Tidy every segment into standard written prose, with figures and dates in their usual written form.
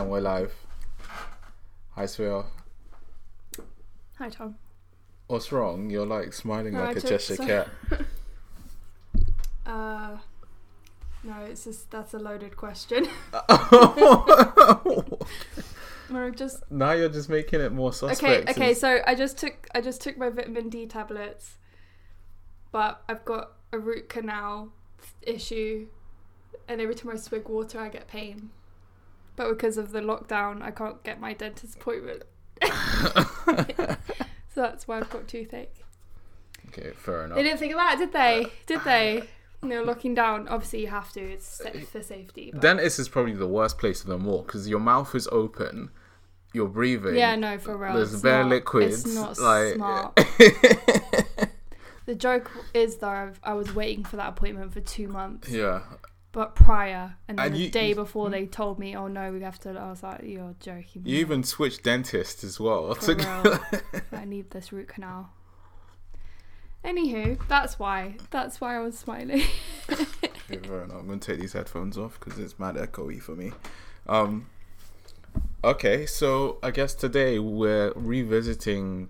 And we're live. Hi, Sophia. Hi, Tom. What's wrong? You're like smiling like a Cheshire cat. No, it's just that's a loaded question. Now you're just making it more suspect. Okay, so I just took my vitamin D tablets, but I've got a root canal issue, and every time I swig water, I get pain. But because of the lockdown, I can't get my dentist appointment. So that's why I've got toothache. Okay, fair enough. They didn't think of that, did they? No, locking down, obviously you have to, it's for safety. But... dentist is probably the worst place of them all, because your mouth is open, you're breathing. Yeah, no, for real. There's bare liquids. It's not like... smart. The joke is, though, I was waiting for that appointment for 2 months. Yeah. But prior, and then the day before they told me, oh no, we have to, I was like, you're joking. You even switched dentist as well. For real. I need this root canal. Anywho, that's why I was smiling. Okay, fair enough. I'm going to take these headphones off because it's mad echoey for me. Okay, so I guess today we're revisiting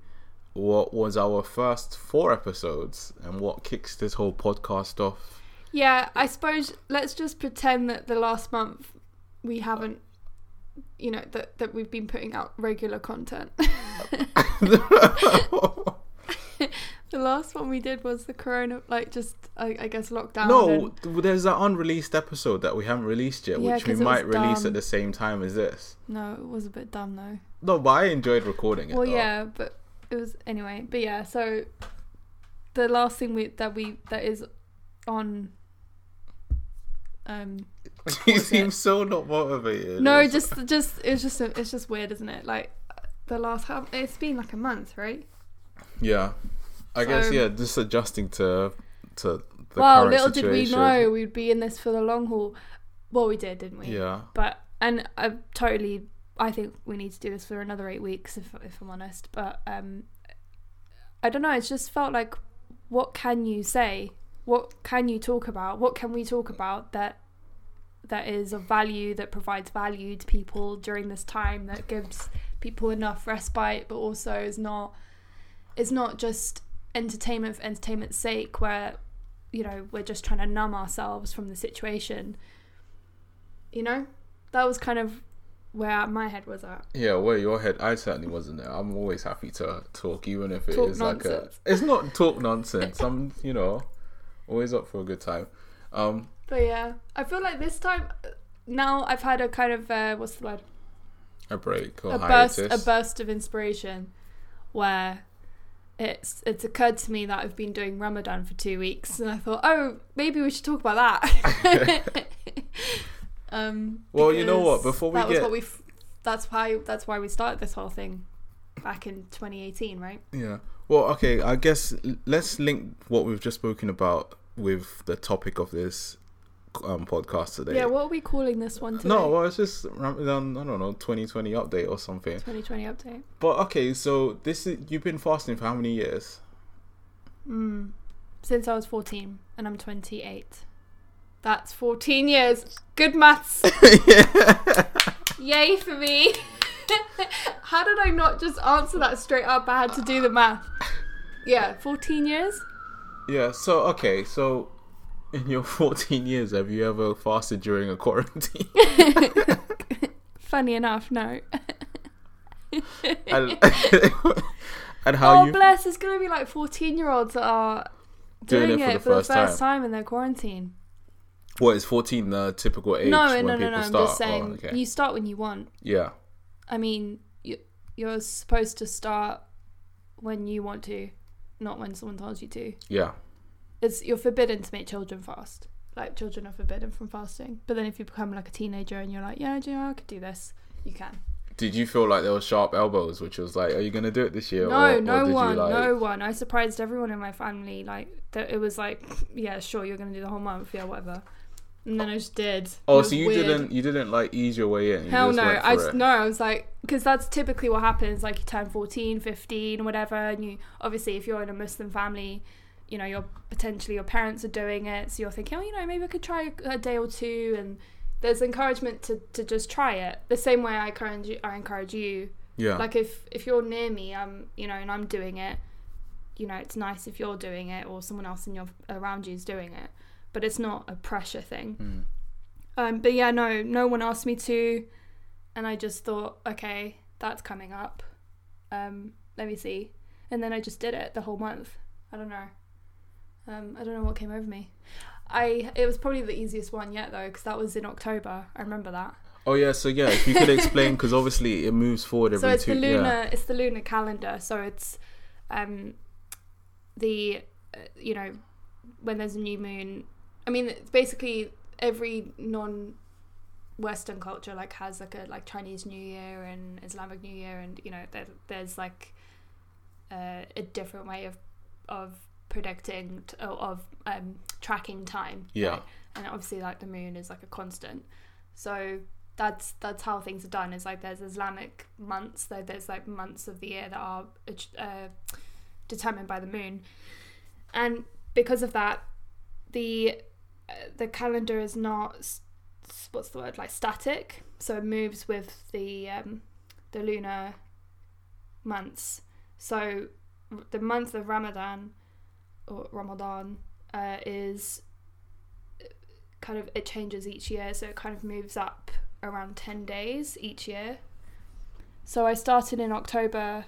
what was our first 4 episodes and what kicks this whole podcast off. Yeah, I suppose let's just pretend that the last month we haven't, you know, that we've been putting out regular content. The last one we did was the corona, like just, I guess, lockdown. No, there's that unreleased episode that we haven't released yet, which we might release at the same time as this. No, it was a bit dumb though. No, but I enjoyed recording it. Well, yeah, but it was, anyway, but yeah, so the last thing that is on... you seem so not motivated. No, it's just weird, isn't it? Like, the last half, it's been like a month, right? Yeah, I guess, yeah, just adjusting to the current situation. Well, little did we know we'd be in this for the long haul. Well, we did, didn't we? Yeah. But, and I think we need to do this for another 8 weeks, if I'm honest. But, I don't know, it's just felt like, what can you say? What can you talk about? What can we talk about that is of value, that provides value to people during this time, that gives people enough respite, but also is not... It's not just entertainment for entertainment's sake, where, you know, we're just trying to numb ourselves from the situation. You know? That was kind of where my head was at. Yeah, where your head... I certainly wasn't there. I'm always happy to talk, even if it is nonsense. It's not talk nonsense. I'm, you know, always up for a good time. But yeah, I feel like this time... Now I've had a kind of... what's the word? A break or hiatus. A burst of inspiration where... It's occurred to me that I've been doing Ramadan for 2 weeks, and I thought, oh, maybe we should talk about that. Well, you know what? Before we that's why we started this whole thing back in 2018, right? Yeah. Well, okay. I guess let's link what we've just spoken about with the topic of this podcast today. Yeah. What are we calling this one today? No, well, it's just Ramadan, I don't know, 2020 update or something. 2020 update. But okay, so this is, you've been fasting for how many years? Since I was 14, and I'm 28. That's 14 years. Good maths. Yeah. Yay for me. How did I not just answer that straight up? I had to do the math. Yeah, 14 years. Yeah. So okay, so in your 14 years, have you ever fasted during a quarantine? Funny enough, no. And how bless, it's going to be like 14-year-olds that are doing it for the first time in their quarantine. What, is 14 the typical age when people start? No, I'm just saying, You start when you want. Yeah. I mean, you're supposed to start when you want to, not when someone tells you to. Yeah. You're forbidden to make children fast. Like, children are forbidden from fasting. But then if you become like a teenager and you're like, yeah, do you know, I could do this, you can. Did you feel like there were sharp elbows, which was like, are you going to do it this year? No one. I surprised everyone in my family. Like, that it was like, yeah, sure, you're going to do the whole month. Yeah, whatever. And then I just did. Oh, so you didn't like ease your way in? Hell no. I was like, because that's typically what happens. Like, you turn 14, 15, whatever. And you, obviously, if you're in a Muslim family... you know, your parents are doing it, so you're thinking, oh, you know, maybe I could try a day or two, and there's encouragement to just try it the same way I encourage you. Yeah. Like if you're near me, and I'm doing it, it's nice if you're doing it or someone else around you is doing it, but it's not a pressure thing. Mm. But yeah, no one asked me to, and I just thought, okay, that's coming up. Let me see. And then I just did it the whole month. I don't know. I don't know what came over me. It was probably the easiest one yet, though, because that was in October. I remember that. Oh, yeah. So, yeah, if you could explain, because obviously it moves forward every 2 years. So it's the lunar calendar. So it's when there's a new moon. I mean, it's basically every non-Western culture has a Chinese New Year and Islamic New Year. And, there's a different way of predicting tracking time. Yeah. Right? And obviously the moon is a constant. So that's how things are done. It's there's Islamic months, though there's months of the year that are determined by the moon. And because of that, the calendar is not static, so it moves with the lunar months. So the month of Ramadan is kind of, it changes each year, so it kind of moves up around 10 days each year. So I started in October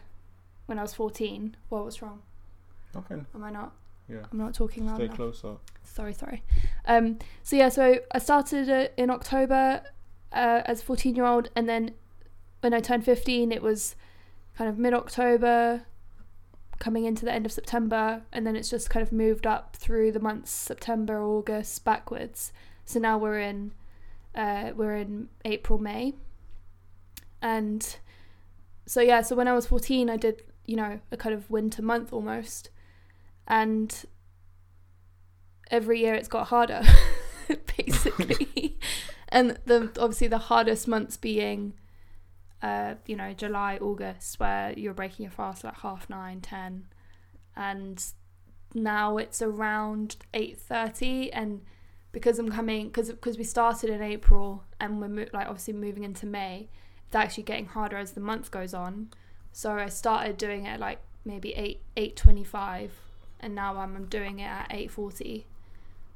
when I was 14. Well, what's wrong? Nothing. Am I not? Yeah. I'm not talking loud enough. Stay closer. Sorry. So I started in October as a 14-year-old, and then when I turned 15, it was kind of mid-October, coming into the end of September, and then it's just kind of moved up through the months September, August, backwards. So now we're in April, May, and so yeah. So when I was 14, I did a kind of winter month almost, and every year it's got harder, basically. And obviously the hardest months being July, August, where you're breaking your fast 9:30, 10:00, and now it's around 8:30. And because because we started in April and we're obviously moving into May, it's actually getting harder as the month goes on. So I started doing it at maybe 8:25, and now I'm doing it at 8:40,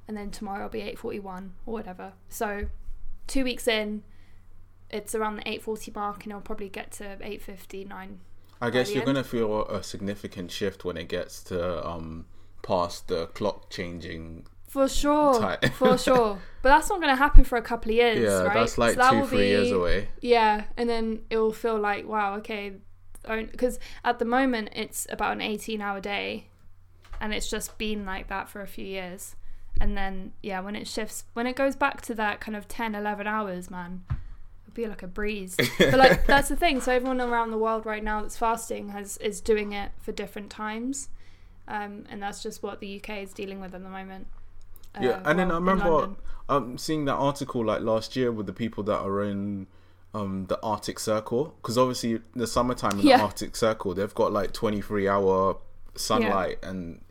and then tomorrow I'll be 8:41 or whatever. So 2 weeks in, it's around the 8:40 mark, and I'll probably get to 8:59. I guess you're going to feel a significant shift when it gets to past the clock changing. For sure, But that's not going to happen for a couple of years, right? Yeah, that's 3 years away. Yeah, and then it will feel like, wow, okay. Because at the moment, it's about an 18-hour day, and it's just been like that for a few years. And then, yeah, when it shifts, when it goes back to that kind of 10, 11 hours, man, be like a breeze. But that's the thing, so everyone around the world right now that's fasting is doing it for different times, and that's just what the UK is dealing with at the moment. Then I remember seeing that article last year with the people that are in the Arctic Circle, because obviously the summertime in the Arctic Circle they've got 23-hour sunlight, and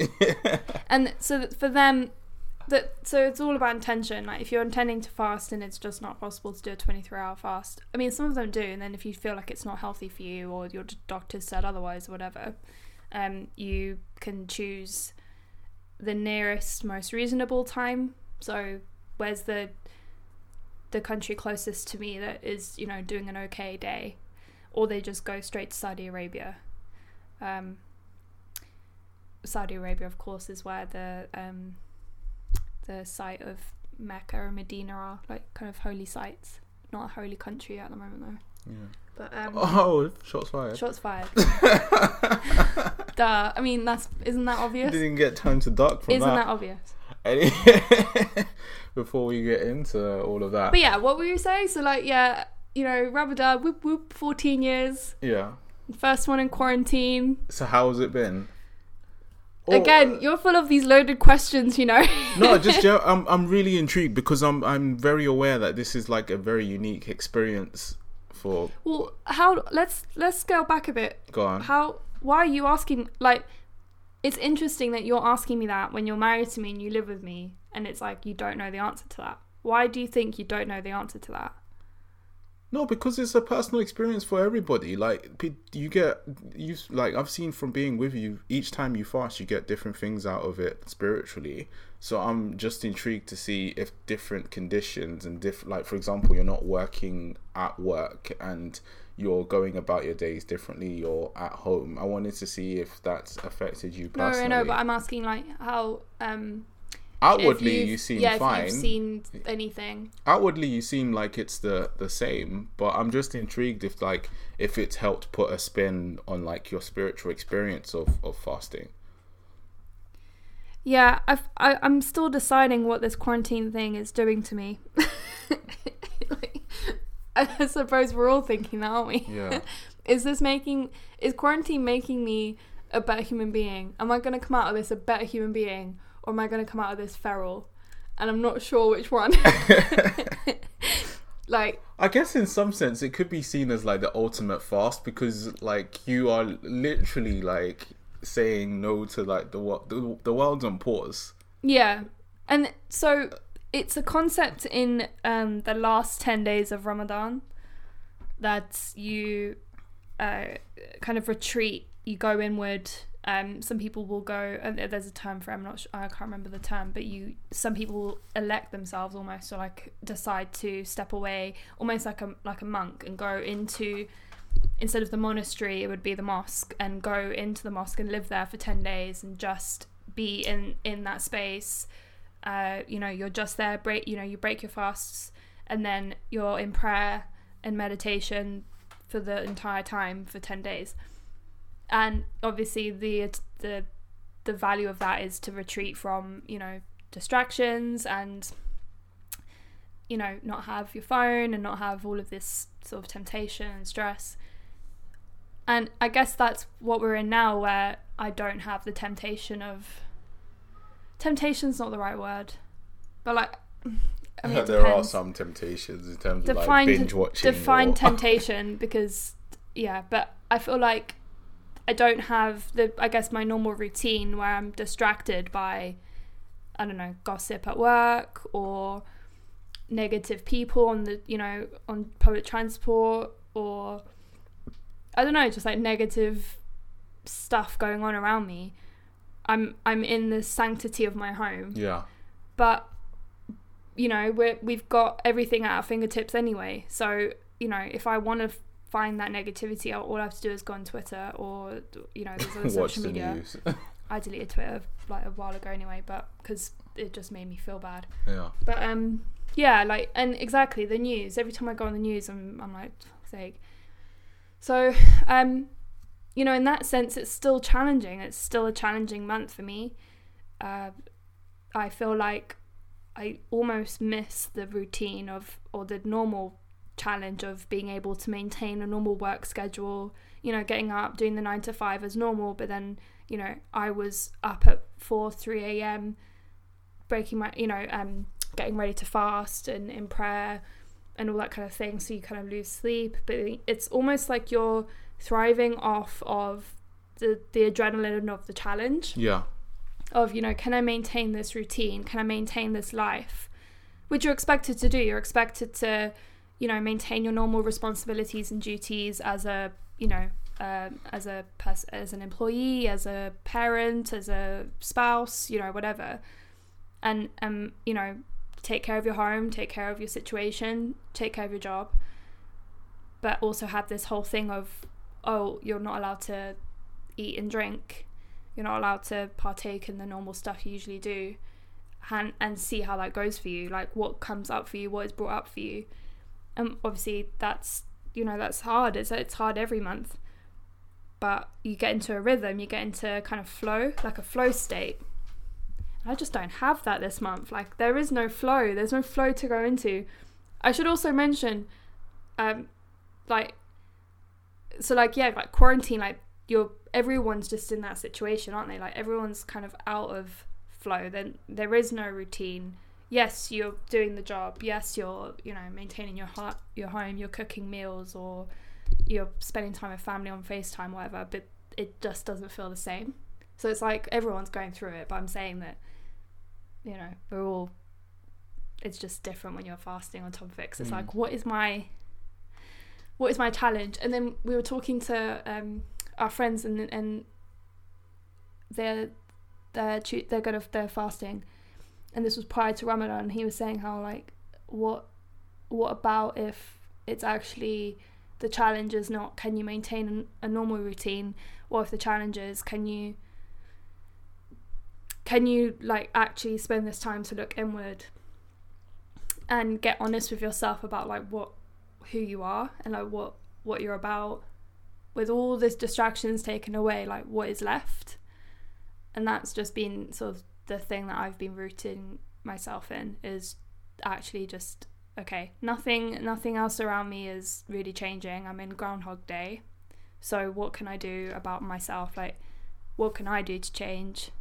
so for them, so it's all about intention. If you're intending to fast and it's just not possible to do a 23-hour fast, I mean, some of them do, and then if you feel like it's not healthy for you or your doctor said otherwise or whatever, you can choose the nearest, most reasonable time. So where's the country closest to me that is, doing an okay day? Or they just go straight to Saudi Arabia. Saudi Arabia, of course, is where the site of Mecca and Medina are kind of holy sites. Not a holy country at the moment, though. Yeah. But shots fired. Shots fired. Duh. I mean, isn't that obvious? You didn't get time to duck from that. Isn't that obvious? Before we get into all of that. But yeah, what were you saying? So Ramadan, whoop whoop, 14 years. Yeah. First one in quarantine. So how has it been? Or, again, you're full of these loaded questions, No, I'm really intrigued because I'm very aware that this is a very unique experience for. Well, let's scale back a bit. Go on. Why are you asking? It's interesting that you're asking me that when you're married to me and you live with me, and it's you don't know the answer to that. Why do you think you don't know the answer to that? No, because it's a personal experience for everybody. Like, I've seen from being with you, each time you fast, you get different things out of it spiritually. So I'm just intrigued to see if different conditions and like, for example, you're not working at work and you're going about your days differently. You're at home. I wanted to see if that's affected you personally. No, but I'm asking, like, how... Outwardly, you seem fine. If you've seen anything. Outwardly, you seem like it's the same, but I'm just intrigued if it's helped put a spin on like your spiritual experience of fasting. Yeah, I'm still deciding what this quarantine thing is doing to me. I suppose we're all thinking that, aren't we? Yeah. Is quarantine making me a better human being? Am I going to come out of this a better human being? Or am I going to come out of this feral? And I'm not sure which one. I guess in some sense it could be seen as like the ultimate fast, because like you are literally like saying no to like the world's on pause. Yeah, and so it's a concept in the last 10 days of Ramadan that you kind of retreat. You go inward. Some people will go, and there's a term for it, I can't remember the term, but some people will elect themselves almost, or like decide to step away, almost like a monk, and go into, instead of the monastery, it would be the mosque, and go into the mosque and live there for 10 days and just be in that space. You're just there, you break your fasts, and then you're in prayer and meditation for the entire time for 10 days. And obviously the value of that is to retreat from, distractions and, not have your phone and not have all of this sort of temptation and stress. And I guess that's what we're in now, where I don't have the temptation of... Temptation's not the right word, but like... I mean, there are some temptations in terms of like binge watching. Define temptation, because, yeah, but I feel like... I don't have my normal routine where I'm distracted by, I don't know, gossip at work or negative people on public transport, or I don't know, just like negative stuff going on around me. I'm in the sanctity of my home. Yeah. But we've got everything at our fingertips anyway. So, if I want to find that negativity, all I have to do is go on Twitter or there's other social media. I deleted Twitter like a while ago anyway, but because it just made me feel bad. Yeah. But and exactly the news. Every time I go on the news, I'm like, fuck's sake. So, in that sense, it's still challenging. It's still a challenging month for me. I feel like I almost miss the routine or the normal challenge of being able to maintain a normal work schedule, getting up, doing the 9 to 5 as normal, but then I was up at 3 a.m. breaking my getting ready to fast and in prayer and all that kind of thing, so you kind of lose sleep. But it's almost like you're thriving off of the adrenaline of the challenge. Yeah. Of can I maintain this routine, can I maintain this life, which you're expected to do. You're expected to maintain your normal responsibilities and duties as a, as an employee, as a parent, as a spouse, whatever. And, take care of your home, take care of your situation, take care of your job, but also have this whole thing of, oh, you're not allowed to eat and drink. You're not allowed to partake in the normal stuff you usually do, and see how that goes for you. Like, what comes up for you, what is brought up for you. Obviously that's that's hard. It's hard every month, but you get into a rhythm, you get into kind of flow, like a flow state. And I just don't have that this month. Like, there is no flow. There's no flow to go into. I should also mention, quarantine. Like, everyone's just in that situation, aren't they? Like, everyone's kind of out of flow. Then there is no routine. Yes, you're doing the job. Yes, you're, maintaining your home, you're cooking meals, or you're spending time with family on FaceTime, whatever, but it just doesn't feel the same. So it's like everyone's going through it, but I'm saying that, we're all it's just different when you're fasting on top of it. 'Cause it's like, what is my challenge? And then we were talking to our friends, and they're good of their fasting, and this was prior to Ramadan. And he was saying how, like, what about if it's actually the challenge is not can you maintain a normal routine, or if the challenge is can you like actually spend this time to look inward and get honest with yourself about like who you are and like what you're about. With all these distractions taken away, like what is left? And that's just been sort of the thing that I've been rooting myself in, is actually just, okay, nothing else around me is really changing. I'm in Groundhog Day. So what can I do about myself? Like, what can I do to change?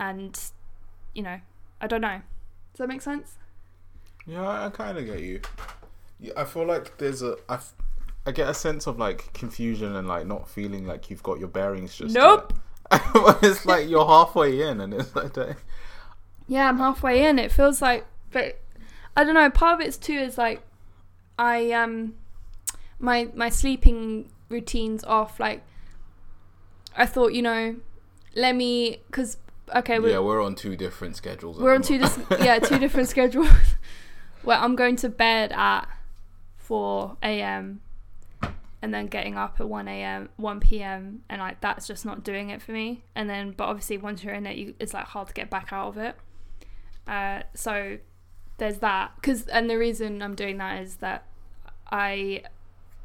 And, you know, I don't know. Does that make sense? Yeah, I kind of get you. Yeah, I feel like there's I get a sense of like confusion and like not feeling like you've got your bearings just nope. It's like you're halfway in, and it's like that. Yeah, I'm halfway in. It feels like, but I don't know. Part of it too is like I my sleeping routine's off. Like I thought, you know, let me because okay. We're on two different schedules. We're on two different schedules. Well, I'm going to bed at 4 a.m. and then getting up at 1 p.m. and like that's just not doing it for me. And then but obviously once you're in it, it's like hard to get back out of it, so there's that. And the reason I'm doing that is that I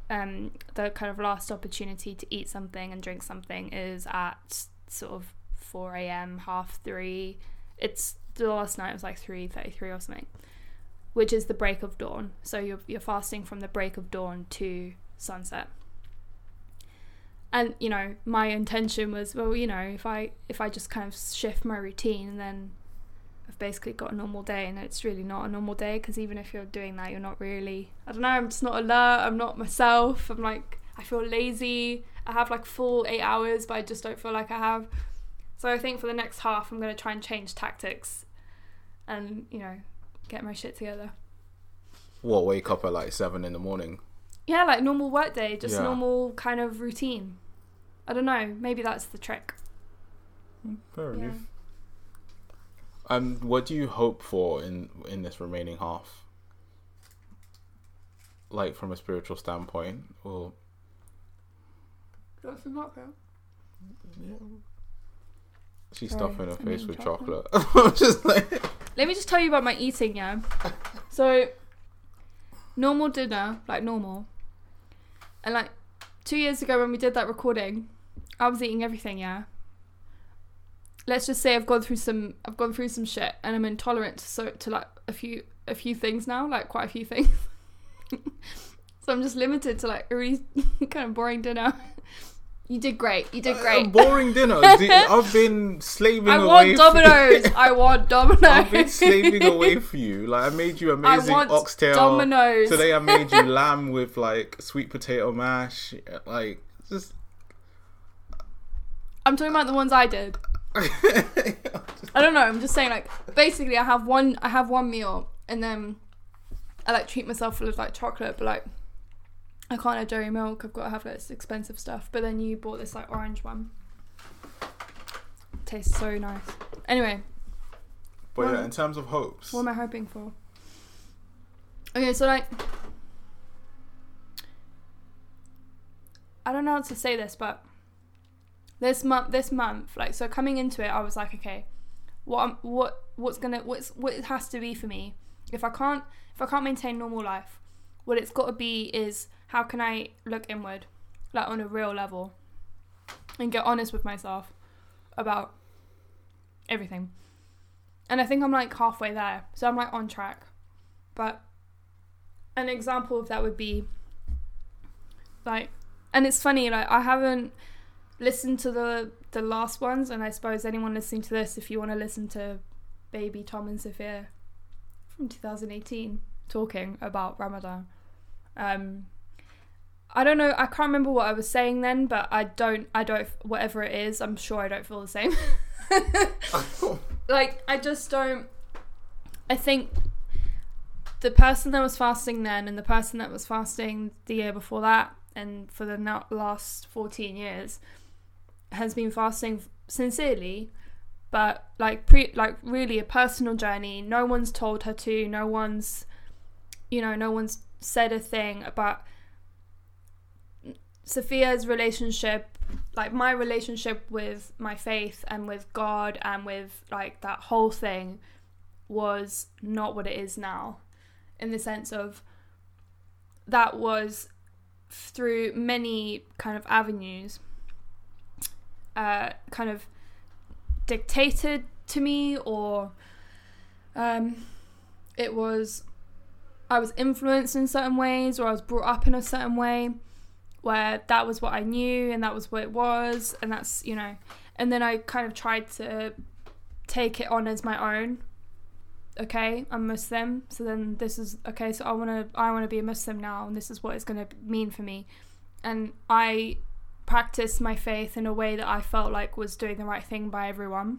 the kind of last opportunity to eat something and drink something is at sort of 4 a.m. 3:30. It's the last night it was like 3:33 or something, which is the break of dawn. So you're fasting from the break of dawn to sunset. And, you know, my intention was, well, you know, if I just kind of shift my routine, then I've basically got a normal day. And it's really not a normal day, because even if you're doing that, you're not really, I don't know, I'm just not alert, I'm not myself. I'm like, I feel lazy. I have like full 8 hours, but I just don't feel like I have. So I think for the next half, I'm going to try and change tactics and, you know, get my shit together. What, wake up at like 7 a.m? Yeah, like normal work day, just normal kind of routine. I don't know, maybe that's the trick. Fair enough. What do you hope for in this remaining half? Like from a spiritual standpoint, or that's a knockdown. Yeah. She's stuffing her face with chocolate. I'm just like let me just tell you about my eating, yeah. So, normal dinner, like normal. And like 2 years ago when we did that recording, I was eating everything, yeah. Let's just say I've gone through some shit, and I'm intolerant to like a few things now, like quite a few things. So I'm just limited to like a really kind of boring dinner. You did great. Boring dinner. I've been slaving away. I want Dominoes. I've been slaving away for you. Like, I made you amazing oxtail. Dominoes. Today I made you lamb with, like, sweet potato mash. Like, just... I'm talking about the ones I did. I don't know. I'm just saying, like, basically I have one meal, and then I, like, treat myself with, like, chocolate, but, like... I can't have dairy milk, I've got to have like this expensive stuff. But then you bought this like orange one. Tastes so nice. Anyway. But yeah, in terms of hopes. What am I hoping for? Okay, so like... I don't know how to say this, but... This month, like, so coming into it, I was like, okay, what it has to be for me. If I can't maintain normal life, what it's got to be is... how can I look inward, like on a real level, and get honest with myself about everything? And I think I'm like halfway there, so I'm like on track. But an example of that would be like, and it's funny, like I haven't listened to the last ones, and I suppose anyone listening to this, if you want to listen to baby Tom and Sophia from 2018 talking about Ramadan, I don't know, I can't remember what I was saying then, but I don't, whatever it is, I'm sure I don't feel the same. Like, I just don't, I think the person that was fasting then and the person that was fasting the year before that and for the last 14 years has been fasting sincerely, but really a personal journey. No one's told her to, no one's said a thing about Sophia's relationship, like my relationship with my faith and with God and with like that whole thing was not what it is now, in the sense of that was through many kind of avenues kind of dictated to me, or it was, I was influenced in certain ways, or I was brought up in a certain way where that was what I knew and that was what it was, and that's, you know, and then I kind of tried to take it on as my own. Okay, I'm Muslim, so then this is, okay, so I want to be a Muslim now, and this is what it's going to mean for me. And I practiced my faith in a way that I felt like was doing the right thing by everyone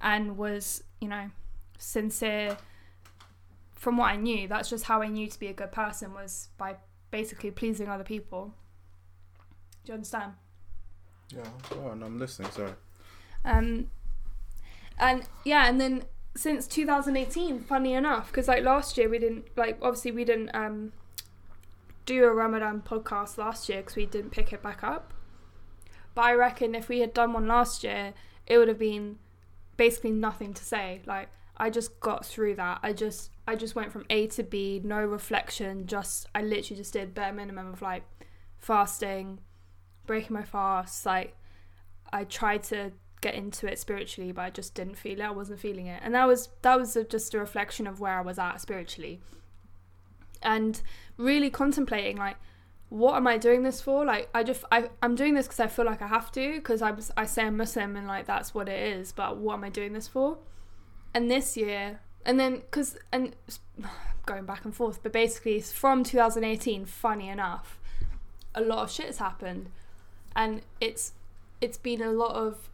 and was, you know, sincere from what I knew. That's just how I knew to be a good person, was by basically pleasing other people. Do you understand? Yeah, oh, and I'm listening, sorry. And yeah, and then since 2018, funny enough, because like last year we didn't do a Ramadan podcast last year because we didn't pick it back up, but I reckon if we had done one last year it would have been basically nothing to say. Like I just got through that, I just went from A to B, no reflection, I literally just did bare minimum of like fasting, breaking my fast, like I tried to get into it spiritually but I just didn't feel it, I wasn't feeling it, and that was just a reflection of where I was at spiritually, and really contemplating like what am I doing this for. Like I'm doing this because I feel like I have to, because I say I'm Muslim and like that's what it is, but what am I doing this for? And this year, and then because going back and forth, but basically from 2018, funny enough, a lot of shit's happened, and it's been a lot of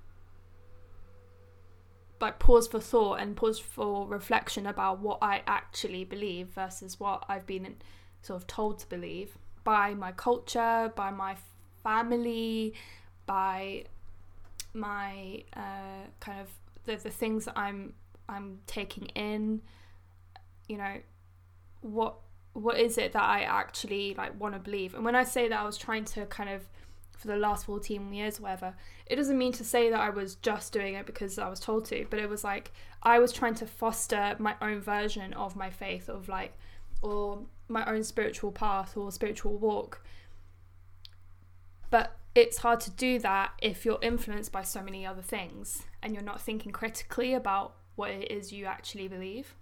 like pause for thought and pause for reflection about what I actually believe versus what I've been sort of told to believe by my culture, by my family, by my kind of the things that I'm taking in. You know, what is it that I actually like want to believe? And when I say that I was trying to kind of for the last 14 years or whatever, it doesn't mean to say that I was just doing it because I was told to, but it was like I was trying to foster my own version of my faith, of like, or my own spiritual path or spiritual walk. But it's hard to do that if you're influenced by so many other things and you're not thinking critically about what it is you actually believe.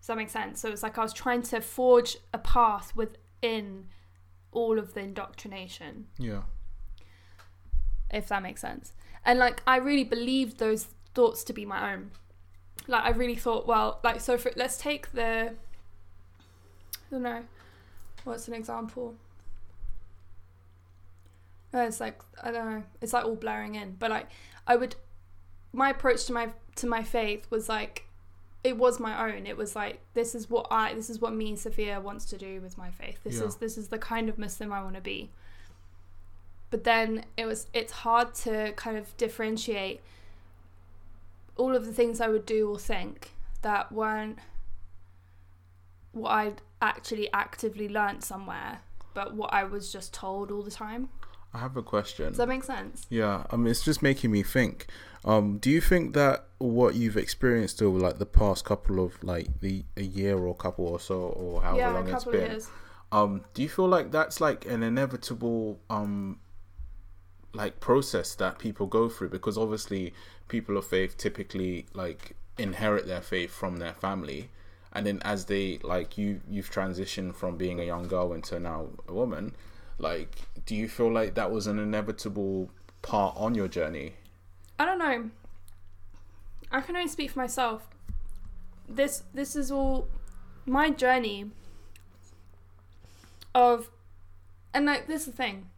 Does that make sense? So it's like I was trying to forge a path within all of the indoctrination. Yeah. If that makes sense. And like I really believed those thoughts to be my own. Like I really thought, well, like so for, let's take the, I don't know, what's an example? It's like, I don't know, it's like all blurring in, but like my approach to my faith was like, it was my own. It was like, this is what me, Sophia, wants to do with my faith. This is the kind of Muslim I want to be. But then it's hard to kind of differentiate all of the things I would do or think that weren't what I'd actually actively learnt somewhere, but what I was just told all the time. I have a question. Does that make sense? Yeah, I mean, it's just making me think. Do you think that what you've experienced over like the past couple of like a year or couple or so, or however long it's been? Yeah, a couple of years. Do you feel like that's like an inevitable like process that people go through? Because obviously people of faith typically like inherit their faith from their family, and then as they like you've transitioned from being a young girl into now a woman, like do you feel like that was an inevitable part on your journey? I don't know, I can only speak for myself. This is all my journey of, and like this is the thing,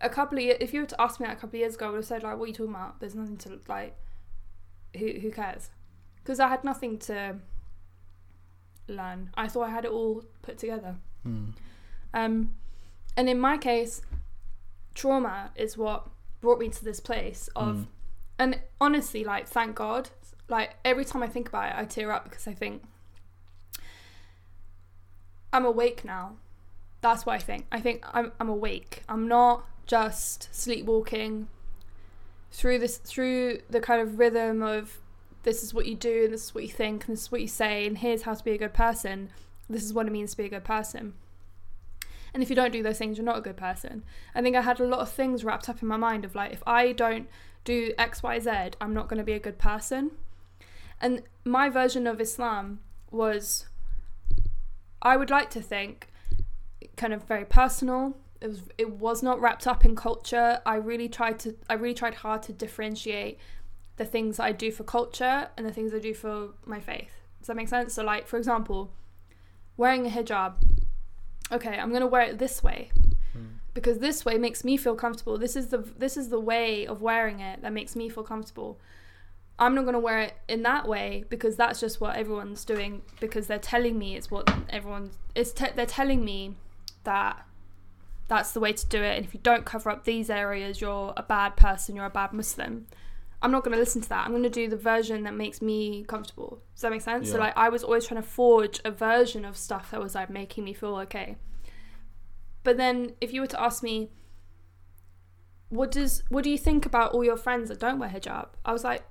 a couple of years, if you were to ask me that a couple of years ago I would have said like, what are you talking about, there's nothing to like, who cares, because I had nothing to learn. I thought I had it all put together. And in my case, trauma is what brought me to this place of, and honestly, like, thank God, like, every time I think about it, I tear up, because I think, I'm awake now. That's what I think. I think I'm awake. I'm not just sleepwalking through this, through the kind of rhythm of this is what you do, and this is what you think, and this is what you say, and here's how to be a good person. This is what it means to be a good person. And if you don't do those things, you're not a good person. I think I had a lot of things wrapped up in my mind of like, if I don't do X, Y, Z, I'm not going to be a good person. And my version of Islam was, I would like to think, kind of very personal. It was not wrapped up in culture. I really tried hard to differentiate the things I do for culture and the things I do for my faith. Does that make sense? So, like, for example, wearing a hijab. Okay, I'm gonna wear it this way because this way makes me feel comfortable. This is the way of wearing it that makes me feel comfortable. I'm not gonna wear it in that way because that's just what everyone's doing, because they're telling me it's what everyone's. They're telling me that that's the way to do it, and if you don't cover up these areas, you're a bad person. You're a bad Muslim. I'm not gonna listen to that. I'm gonna do the version that makes me comfortable. Does that make sense? Yeah. So, like, I was always trying to forge a version of stuff that was like making me feel okay. But then, if you were to ask me, what do you think about all your friends that don't wear hijab? I was like,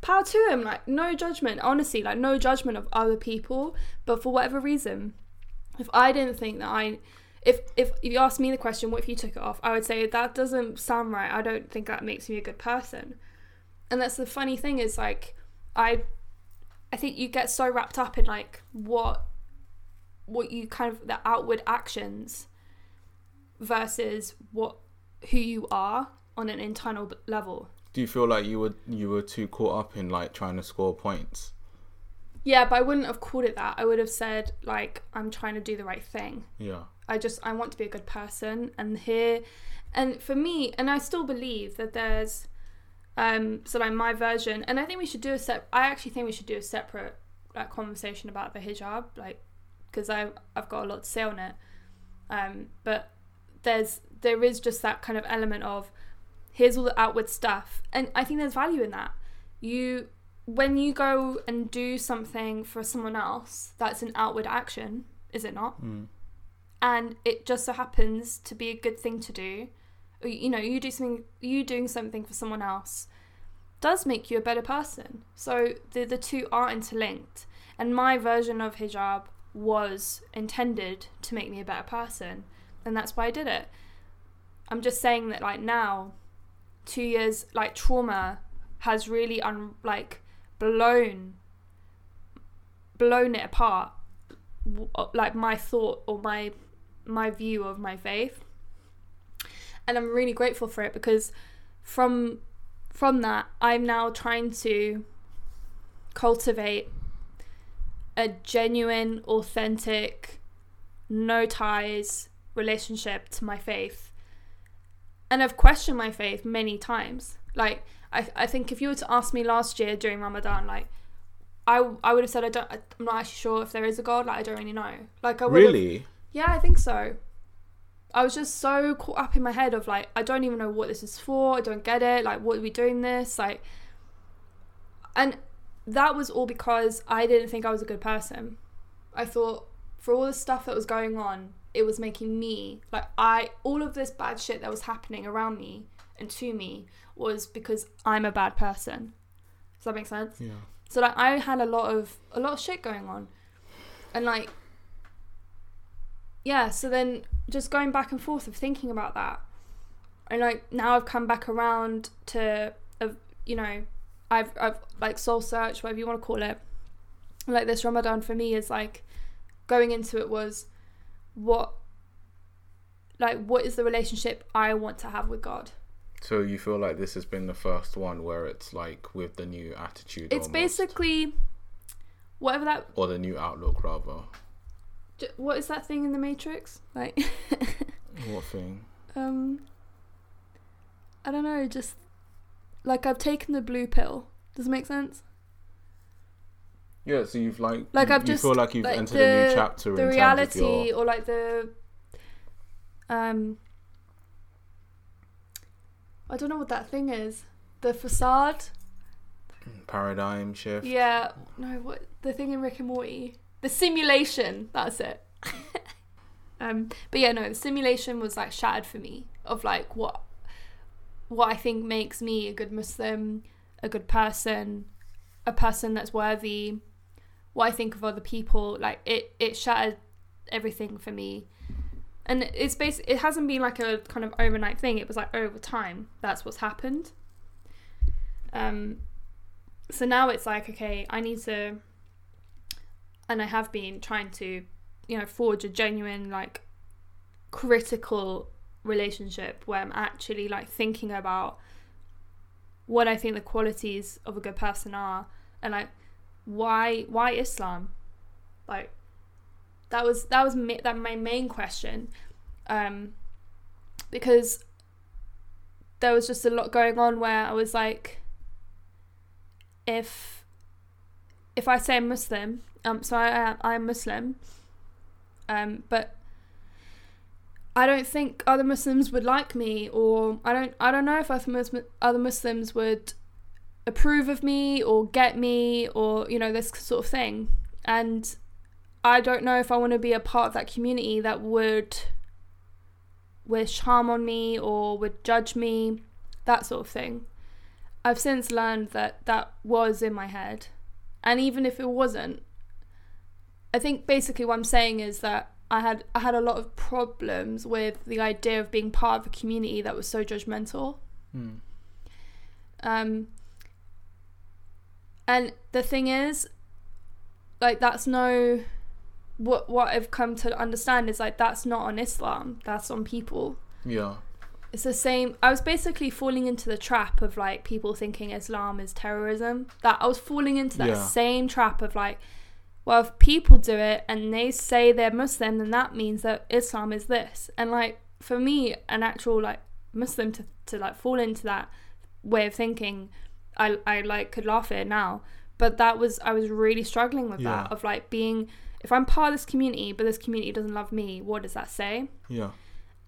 power to him, like, no judgment, honestly, like, no judgment of other people. But for whatever reason, if I didn't think that if you asked me the question, what if you took it off? I would say that doesn't sound right. I don't think that makes me a good person. And that's the funny thing is, like, I think you get so wrapped up in, like, what you kind of, the outward actions versus who you are on an internal level. Do you feel like you were too caught up in, like, trying to score points? Yeah, but I wouldn't have called it that. I would have said, like, I'm trying to do the right thing. Yeah. I want to be a good person, and I still believe that there's. So, like, my version, and I think we should do a separate, like, conversation about the hijab, like, because I've got a lot to say on it, but there is just that kind of element of here's all the outward stuff, and I think there's value in that. When you go and do something for someone else, that's an outward action, is it not? And it just so happens to be a good thing to do. You know, you doing something for someone else does make you a better person. So the two are interlinked. And my version of hijab was intended to make me a better person. And that's why I did it. I'm just saying that, like, now, 2 years, like, trauma has really, blown it apart. Like, my thought or my view of my faith. And I'm really grateful for it, because from that, I'm now trying to cultivate a genuine, authentic, no ties relationship to my faith. And I've questioned my faith many times. Like, I think if you were to ask me last year during Ramadan, like, I would have said, I'm not actually sure if there is a God. Like, I don't really know. Like, I would really? Yeah, I think so. I was just so caught up in my head of, like, I don't even know what this is for. I don't get it. Like, what are we doing this? Like, and that was all because I didn't think I was a good person. I thought for all the stuff that was going on, it was making me, like, all of this bad shit that was happening around me and to me was because I'm a bad person. Does that make sense? Yeah. So, like, I had a lot of shit going on, and, like, yeah, so then just going back and forth of thinking about that. And, like, now I've come back around to, you know, I've like, soul search, whatever you want to call it. Like, this Ramadan for me is, like, going into it was what is the relationship I want to have with God? So you feel like this has been the first one where it's, like, with the new attitude. It's almost. Basically whatever that... Or the new outlook, rather. What is that thing in the Matrix? Like, what thing? I don't know. Just, like, I've taken the blue pill. Does it make sense? Yeah, so you've like I've you just feel like you've like entered a new chapter the in reality terms of your... or like the I don't know what that thing is. The facade paradigm shift. Yeah, no, what the thing in Rick and Morty? The simulation. That's it. But yeah, no, the simulation was like shattered for me of like what I think makes me a good Muslim, a good person, a person that's worthy. What I think of other people, like it shattered everything for me. And it's basically, it hasn't been like a kind of overnight thing. It was like over time, that's what's happened. So now it's like, okay, I need to, and I have been trying to, you know, forge a genuine, like, critical relationship where I'm actually, like, thinking about what I think the qualities of a good person are and, like, why Islam? Like, that was my main question, because there was just a lot going on where I was like, if I say I'm Muslim, so I'm Muslim, but I don't think other Muslims would like me, or I don't know if other Muslims would approve of me or get me, or you know, this sort of thing. And I don't know if I want to be a part of that community that would wish harm on me or would judge me, that sort of thing. I've since learned that that was in my head. And even if it wasn't, I think basically what I'm saying is that I had a lot of problems with the idea of being part of a community that was so judgmental. Mm. And the thing is, like, that's no... What I've come to understand is, like, that's not on Islam, that's on people. Yeah. It's the same. I was basically falling into the trap of, like, people thinking Islam is terrorism. That I was falling into that same trap of, like, well, if people do it and they say they're Muslim, then that means that Islam is this. And, like, for me, an actual, like, Muslim to like, fall into that way of thinking, I like, could laugh at it now. But that was, I was really struggling with that, of, like, being... If I'm part of this community, but this community doesn't love me, what does that say? Yeah.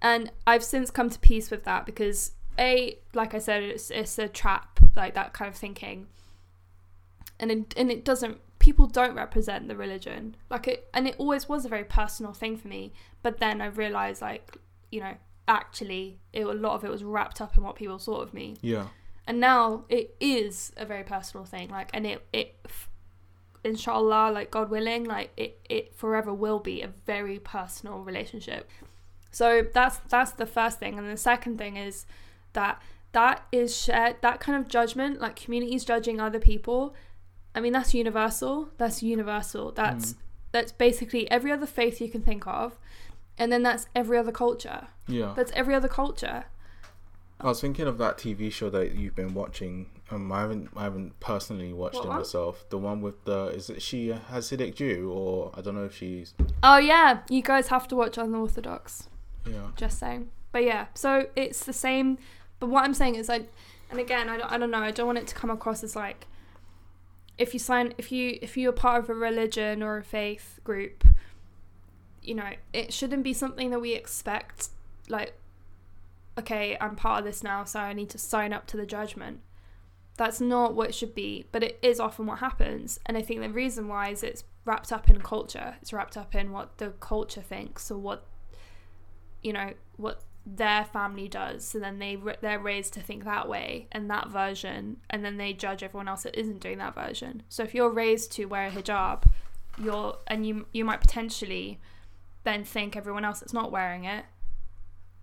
And I've since come to peace with that because, A, like I said, it's a trap, like that kind of thinking. And it doesn't, people don't represent the religion. Like it, and it always was a very personal thing for me. But then I realised, like, you know, actually, a lot of it was wrapped up in what people thought of me. Yeah. And now it is a very personal thing. Like, and it inshallah, like, God willing, like it forever will be a very personal relationship. So that's the first thing. And the second thing is that is shared, that kind of judgment, like communities judging other people. I mean, that's universal. That's basically every other faith you can think of. And then that's every other culture. Yeah. That's every other culture. I was thinking of that TV show that you've been watching. I haven't personally watched it myself. The one with is she a Hasidic Jew, or I don't know if she's... Oh yeah, you guys have to watch Unorthodox. Yeah. Just saying. But yeah, so it's the same. But what I'm saying is, and again, I don't know. I don't want it to come across as like, if you're part of a religion or a faith group, you know, it shouldn't be something that we expect. Like, okay, I'm part of this now, so I need to sign up to the judgment. That's not what it should be, but it is often what happens. And I think the reason why is it's wrapped up in culture. It's wrapped up in what the culture thinks, or what, you know, what their family does. So then they're raised to think that way and that version, and then they judge everyone else that isn't doing that version. So if you're raised to wear a hijab, you might potentially then think everyone else that's not wearing it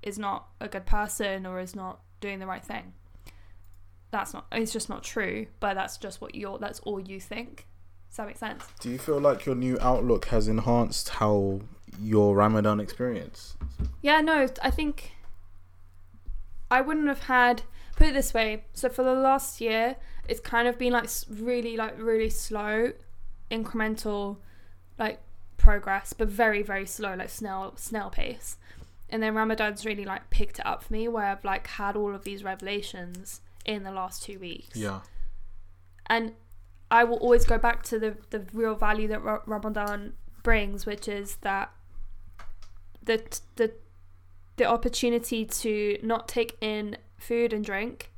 is not a good person or is not doing the right thing. That's not, it's just not true, but that's just what that's all you think. Does that make sense? Do you feel like your new outlook has enhanced how your Ramadan experience? Yeah, no, I think I wouldn't have had, put it this way, so for the last year, it's kind of been like really slow, incremental, like progress, but very, very slow, like snail pace. And then Ramadan's really like picked it up for me, where I've like had all of these revelations in the last 2 weeks. Yeah. And I will always go back to the real value that Ramadan brings, which is that the opportunity to not take in food and drink.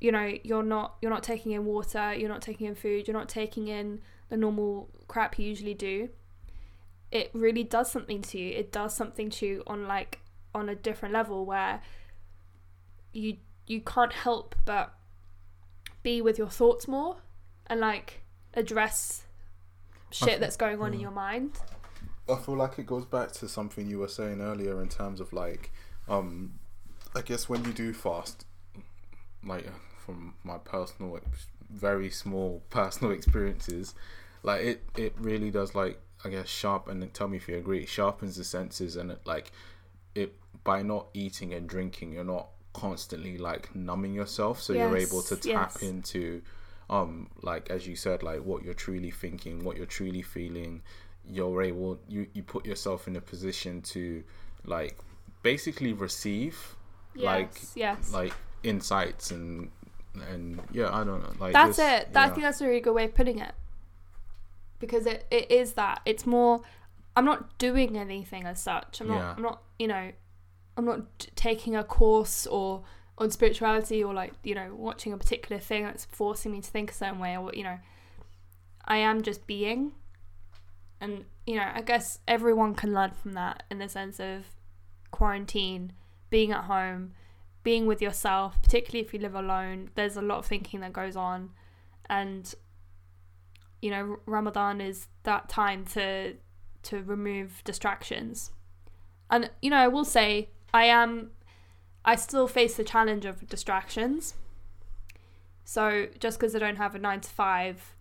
You know, you're not taking in water, you're not taking in food, you're not taking in the normal crap you usually do. It really does something to you. It does something to you on a different level where you can't help but be with your thoughts more and address shit that's going on in your mind. I feel like it goes back to something you were saying earlier in terms of I guess when you do fast, from my personal, very small personal experiences, it really does I guess sharpen, and tell me if you agree, it sharpens the senses, and it by not eating and drinking, you're not constantly numbing yourself, so you're able to tap into as you said, what you're truly thinking, what you're truly feeling. You put yourself in a position to basically receive insights and I don't know, that's this, it that, I think that's a really good way of putting it, because it is that it's more I'm not doing anything as such. I'm not taking a course or on spirituality or watching a particular thing that's forcing me to think a certain way, or I am just being. And I guess everyone can learn from that, in the sense of quarantine, being at home, being with yourself, particularly if you live alone. There's a lot of thinking that goes on, and Ramadan is that time to remove distractions. And I will say I still face the challenge of distractions. So just because I don't have a 9 to 5,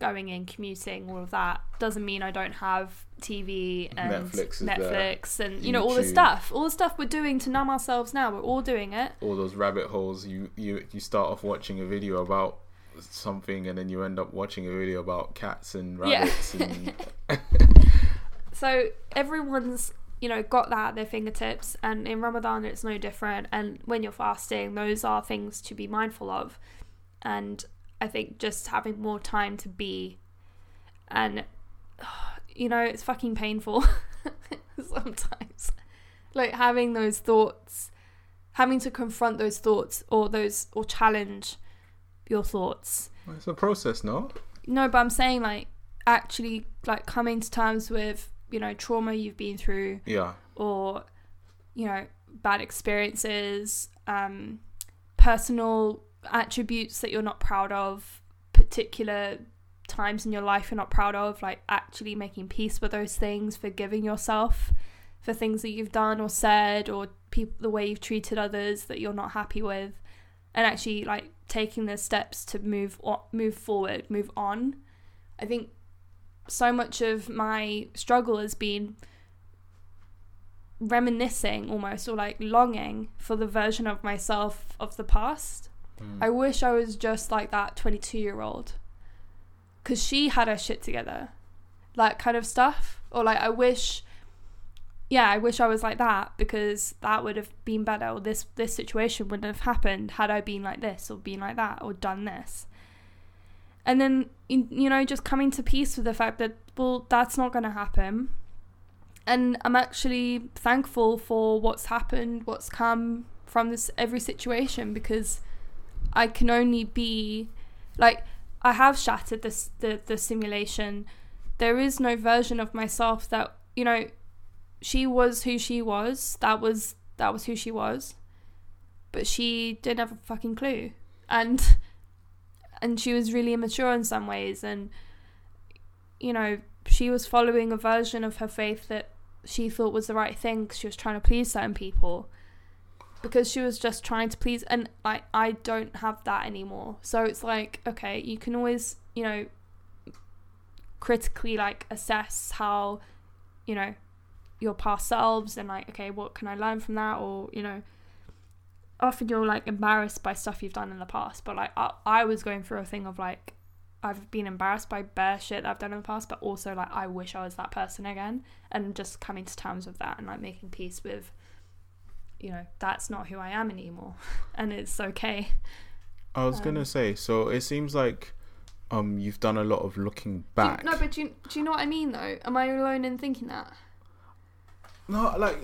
going in, commuting, all of that, doesn't mean I don't have TV and Netflix and, YouTube. All the stuff. All the stuff we're doing to numb ourselves now, we're all doing it. All those rabbit holes, you start off watching a video about something and then you end up watching a video about cats and rabbits. Yeah. So everyone's, got that at their fingertips, and in Ramadan it's no different. And when you're fasting, those are things to be mindful of. And I think just having more time to be, and it's fucking painful sometimes, having those thoughts, having to confront those thoughts or challenge your thoughts. Well, it's a process, no? No, but I'm saying actually coming to terms with trauma you've been through, or bad experiences, personal attributes that you're not proud of, particular times in your life you're not proud of, actually making peace with those things, forgiving yourself for things that you've done or said, or people, the way you've treated others that you're not happy with, and actually taking the steps to move on. I think so much of my struggle has been reminiscing almost, or longing for the version of myself of the past. I wish I was just like that 22-year-old, because she had her shit together, that kind of stuff. Or I wish I was like that, because that would have been better, or this situation wouldn't have happened had I been like this or been like that or done this. And then, just coming to peace with the fact that, well, that's not going to happen. And I'm actually thankful for what's happened, what's come from this, every situation, because I can only be, I have shattered the simulation. There is no version of myself that, she was who she was. That was who she was. But she didn't have a fucking clue. And she was really immature in some ways, and she was following a version of her faith that she thought was the right thing, because she was trying to please certain people, because she was just trying to please. And I don't have that anymore, so it's okay, you can always critically assess how your past selves, and okay, what can I learn from that, or often you're embarrassed by stuff you've done in the past, but I was going through a thing of I've been embarrassed by bare shit that I've done in the past, but also I wish I was that person again, and just coming to terms with that, and making peace with that's not who I am anymore, and it's okay. I was gonna say, so it seems you've done a lot of looking back. No, but do you know what I mean, though? Am I alone in thinking that? No, like,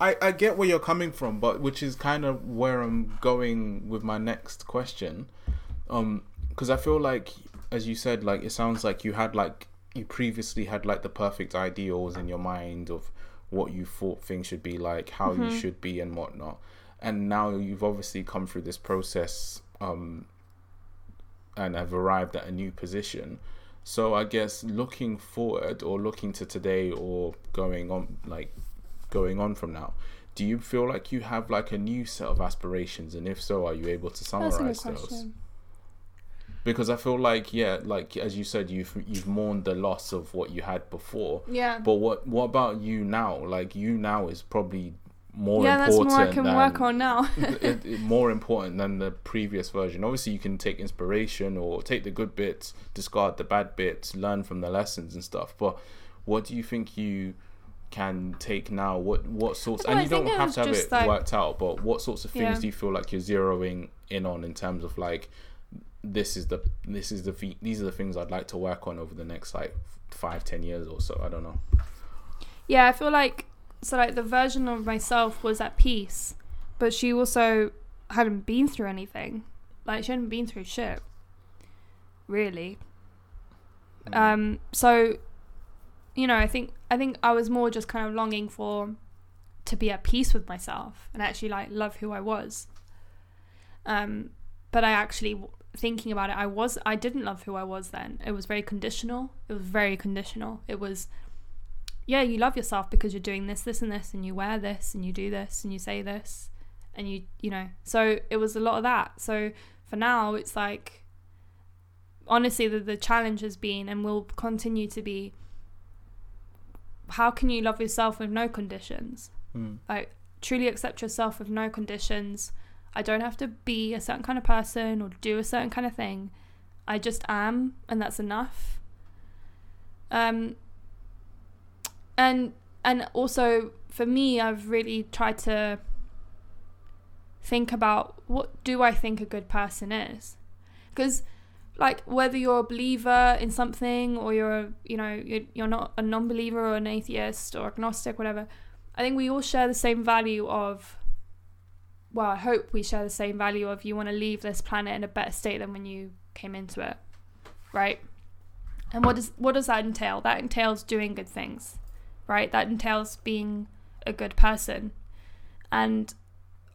I get where you're coming from, but which is kind of where I'm going with my next question. Because I feel like, as you said, like, it sounds like you had, like, you previously had, like, the perfect ideals in your mind of what you thought things should be like, how mm-hmm. you should be and whatnot. And now you've obviously come through this process and have arrived at a new position. So I guess looking forward or looking to today or going on from now, do you feel like you have like a new set of aspirations? And if so, are you able to summarize those? Because I feel like, yeah, like as you said, you've mourned the loss of what you had before. Yeah. But what about you now? Like you now is probably more important. Yeah, that's more I can work on now. More important than the previous version. Obviously, you can take inspiration or take the good bits, discard the bad bits, learn from the lessons and stuff. But what do you think you can take now? What sorts? And you don't have to have it worked out. But what sorts of things do you feel like you're zeroing in on in terms of like, these are the things I'd like to work on over the next like 5-10 years or so. I don't know. Yeah, I feel like so like the version of myself was at peace, but she also hadn't been through anything. Like she hadn't been through shit, really. So, you know, I think I was more just kind of longing to be at peace with myself and actually like love who I was. But I actually. Thinking about it, I didn't love who I was then. It was very conditional. It was, yeah, you love yourself because you're doing this, this and this, and you wear this, and you do this, and you say this, and you know. So it was a lot of that. So for now, it's like, honestly, the challenge has been and will continue to be, how can you love yourself with no conditions? Like truly accept yourself with no conditions. I don't have to be a certain kind of person or do a certain kind of thing. I just am, and that's enough. And also for me, I've really tried to think about what do I think a good person is, because like whether you're a believer in something or you're not a non-believer or an atheist or agnostic, whatever. I think we all share the same value of. Well, I hope we share the same value of you want to leave this planet in a better state than when you came into it, right? And what does that entail? That entails doing good things, right? That entails being a good person. And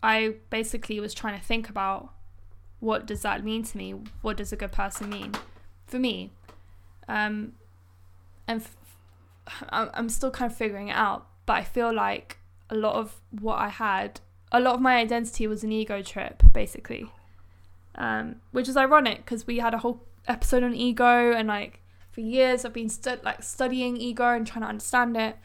I basically was trying to think about what does that mean to me? What does a good person mean for me? I'm still kind of figuring it out, but I feel like a lot of what I had... A lot of my identity was an ego trip, basically, which is ironic because we had a whole episode on ego, and like for years I've been studying ego and trying to understand it.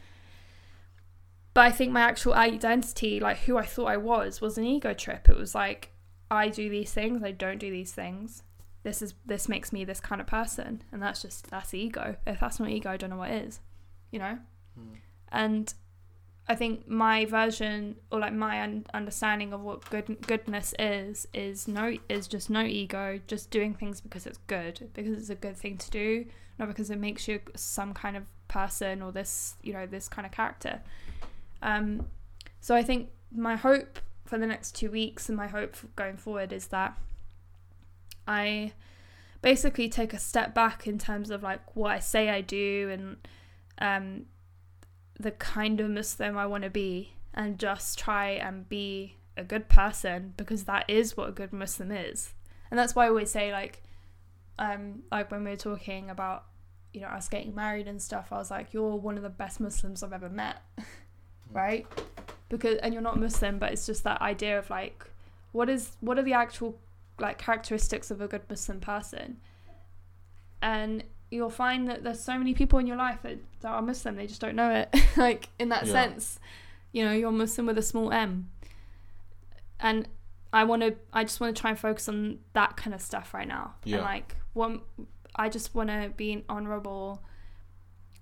But I think my actual identity, like who I thought I was an ego trip. It was like I do these things, I don't do these things. This makes me this kind of person, and that's ego. If that's not ego, I don't know what is, you know. And I think my version or like my understanding of what goodness is just no ego, just doing things because it's good, because it's a good thing to do, not because it makes you some kind of person or this, you know, this kind of character. So I think my hope for the next 2 weeks and my hope going forward is that I basically take a step back in terms of like what I say I do and, the kind of Muslim I want to be, and just try and be a good person, because that is what a good Muslim is. And that's why I always say, like when we were talking about, you know, us getting married and stuff, I was like, you're one of the best Muslims I've ever met, right? Because, and you're not Muslim, but it's just that idea of like, what are the actual like characteristics of a good Muslim person? And you'll find that there's so many people in your life that are Muslim, they just don't know it. Like, in that sense, you know, you're Muslim with a small M. And I just want to try and focus on that kind of stuff right now. Yeah. And, like, I just want to be an honourable,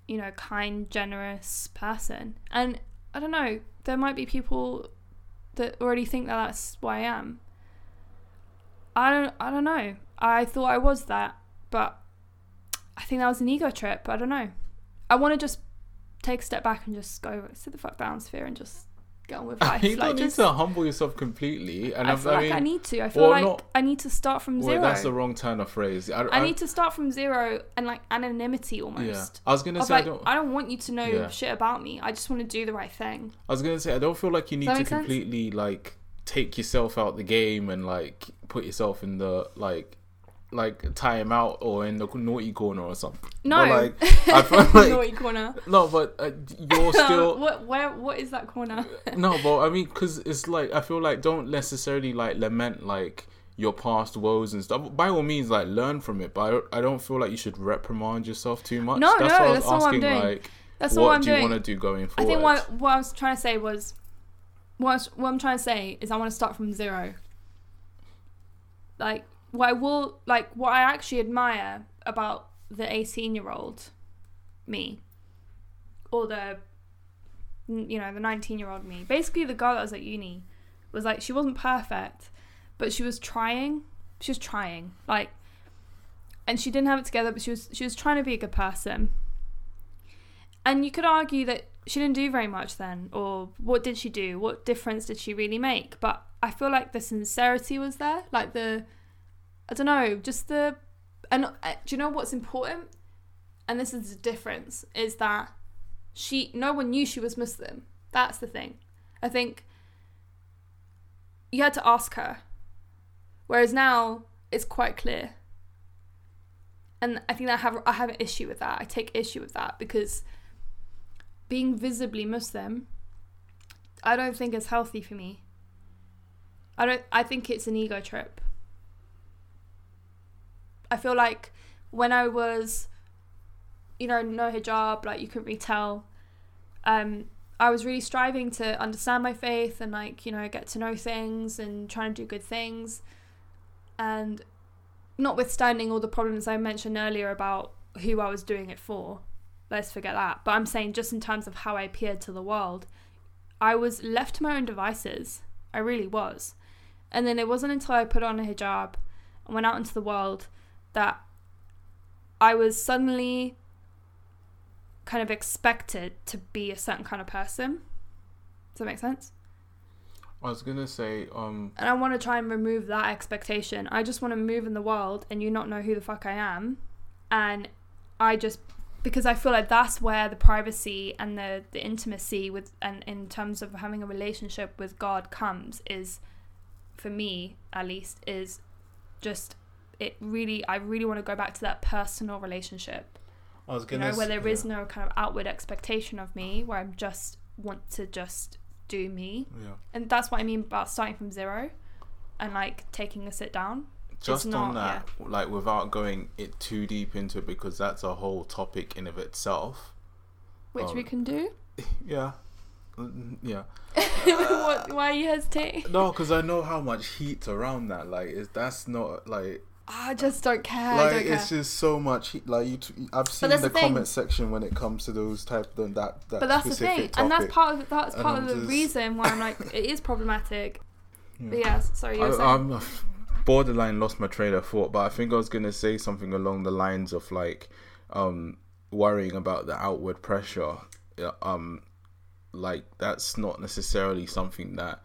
you know, kind, generous person. And, I don't know, there might be people that already think that that's what I am. I don't know. I thought I was that. But I think that was an ego trip. I don't know. I want to just take a step back and just go sit the fuck down, Sophia, and just get on with life. You don't need to humble yourself completely. And I need to start from zero. That's the wrong turn of phrase. I need to start from zero and like anonymity almost. Yeah. I was gonna say like, I don't want you to know shit about me. I just want to do the right thing. I was gonna say I don't feel like you need to completely like take yourself out the game and like put yourself in the like tie him out or in the naughty corner or something. No, but like, I feel like naughty corner. No, but you're still what is that corner? No, but I mean, because it's like I feel like don't necessarily like lament like your past woes and stuff. By all means, like learn from it. But I don't feel like you should reprimand yourself too much. No, that's what I was asking. Like, that's what I'm doing. What do you want to do going forward? I think what I was trying to say was what I'm trying to say is I want to start from zero. Like. What I actually admire about the 18-year-old me, or the 19-year-old me. Basically, the girl that was at uni was like, she wasn't perfect, but she was trying. She was trying, like, and she didn't have it together, but she was trying to be a good person. And you could argue that she didn't do very much then, or what did she do? What difference did she really make? But I feel like the sincerity was there, like the. I don't know, just do you know what's important? And this is the difference, is that no one knew she was Muslim. That's the thing. I think you had to ask her. Whereas now, it's quite clear. And I think that I have an issue with that. I take issue with that because being visibly Muslim, I don't think is healthy for me. I think it's an ego trip. I feel like when I was, no hijab, like you couldn't really tell, I was really striving to understand my faith and like, get to know things and trying to do good things. And notwithstanding all the problems I mentioned earlier about who I was doing it for, let's forget that. But I'm saying just in terms of how I appeared to the world, I was left to my own devices. I really was. And then it wasn't until I put on a hijab and went out into the world that I was suddenly kind of expected to be a certain kind of person. Does that make sense? I was going to say... and I want to try and remove that expectation. I just want to move in the world and you not know who the fuck I am. And I just... Because I feel like that's where the privacy and the intimacy with and in terms of having a relationship with God comes is, for me at least, is just... I really want to go back to that personal relationship. I was gonna where there is no kind of outward expectation of me, where I'm just want to just do me. Yeah. And that's what I mean about starting from zero and like taking a sit down. Just on that, like without going it too deep into it, because that's a whole topic in of itself. Which we can do. Yeah. Yeah. Why are you hesitating? No, because I know how much heat's around that. Like, that's not like. I just don't care. Like, I don't it's care. Just so much. Like, I've seen the comment section when it comes to those type of that. But that's specific the thing, topic. And that's part of the reason why I'm like it is problematic. Yeah. But yeah, sorry. I'm borderline lost my train of thought, but I think I was gonna say something along the lines of like, worrying about the outward pressure. Like that's not necessarily something that.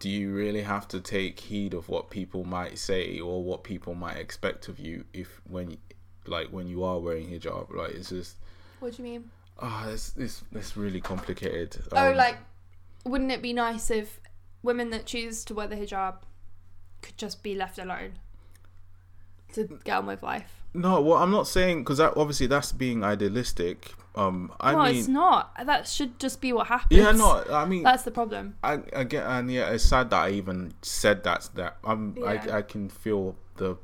Do you really have to take heed of what people might say or what people might expect of you when you are wearing hijab? Like it's just. What do you mean? Ah, it's really complicated. Like, wouldn't it be nice if women that choose to wear the hijab could just be left alone to get on with life? No, well, I'm not saying because obviously that's being idealistic. It's not. That should just be what happens. Yeah, no, I mean that's the problem. I get, and yeah, it's sad that I even said that. I can feel the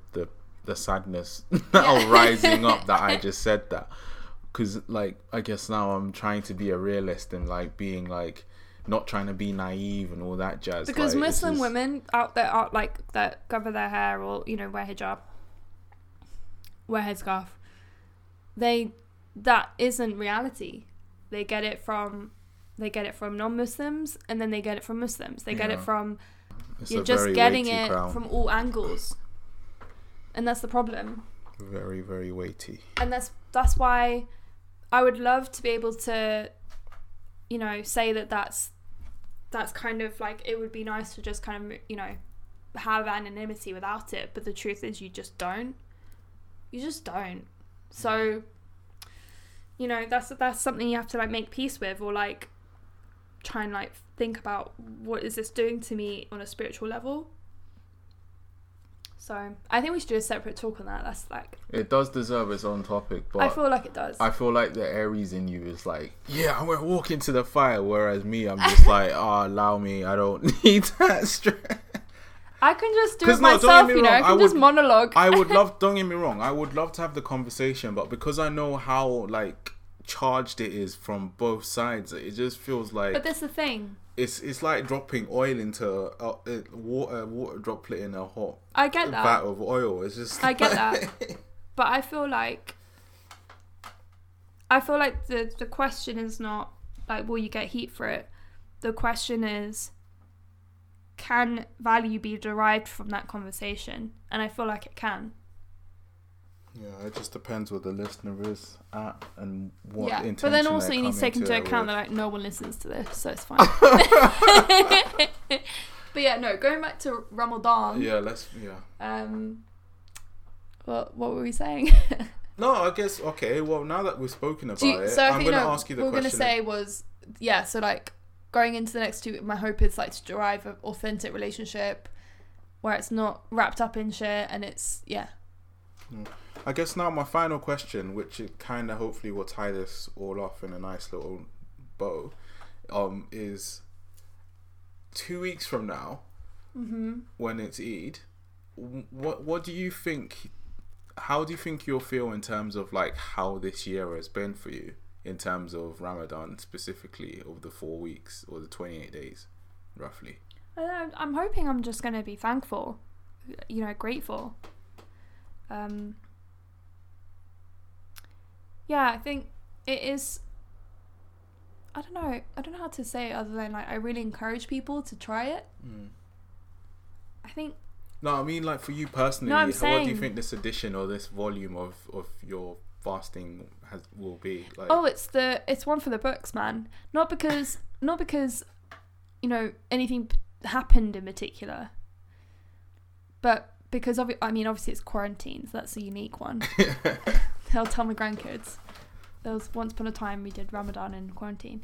sadness now rising up that I just said that, because like I guess now I'm trying to be a realist and like being like not trying to be naive and all that jazz. Because like, Muslim women out there are like that cover their hair or wear hijab. Wear headscarf. That isn't reality. They get it from non-Muslims, and then they get it from Muslims. They get it from you're just getting it crowd. From all angles, and that's the problem. Very, very weighty. And that's why I would love to be able to, you know, say that's kind of like, it would be nice to just kind of, you know, have anonymity without it. But the truth is you just don't. So, you know, that's something you have to like make peace with, or like try and like think about, what is this doing to me on a spiritual level? So I think we should do a separate talk on that. That's like, it does deserve its own topic, but I feel like it does. I feel like the Aries in you is like, yeah, I'm gonna walk into the fire, whereas me, I'm just like, oh, allow me, I don't need that stress. I can just do it myself, you know. I can just monologue. I would love. Don't get me wrong. I would love to have the conversation, but because I know how like charged it is from both sides, it just feels like. But that's the thing. It's like dropping oil into a water droplet in a hot. I get that. Vat of oil. It's just. I get that. But I feel like the question is not like, will you get heat for it? The question is, can value be derived from that conversation? And I feel like it can. Yeah, it just depends where the listener is at and what intention. But then also you need to take into account that like no one listens to this, so it's fine. But yeah, no, going back to Ramadan. Yeah, what were we saying? No, I guess, okay, well, now that we've spoken about it, I'm going to ask you the question. What we're going to say was, yeah, so like, going into the next 2, my hope is like to derive an authentic relationship where it's not wrapped up in shit, and it's I guess now my final question, which it kind of hopefully will tie this all off in a nice little bow, is 2 weeks from now, when it's Eid, what do you think? How do you think you'll feel in terms of like how this year has been for you? In terms of Ramadan specifically, over the 4 weeks or the 28 days, roughly. I'm hoping I'm just going to be thankful, you know, grateful. Yeah, I think it is. I don't know how to say it other than like I really encourage people to try it. I think. No, I mean like for you personally, what do you think this edition or this volume of your fasting will be like? Oh, it's one for the books, man. Not because you know anything happened in particular, but because obviously it's quarantine, so that's a unique one. I'll tell my grandkids. There was once upon a time we did Ramadan in quarantine,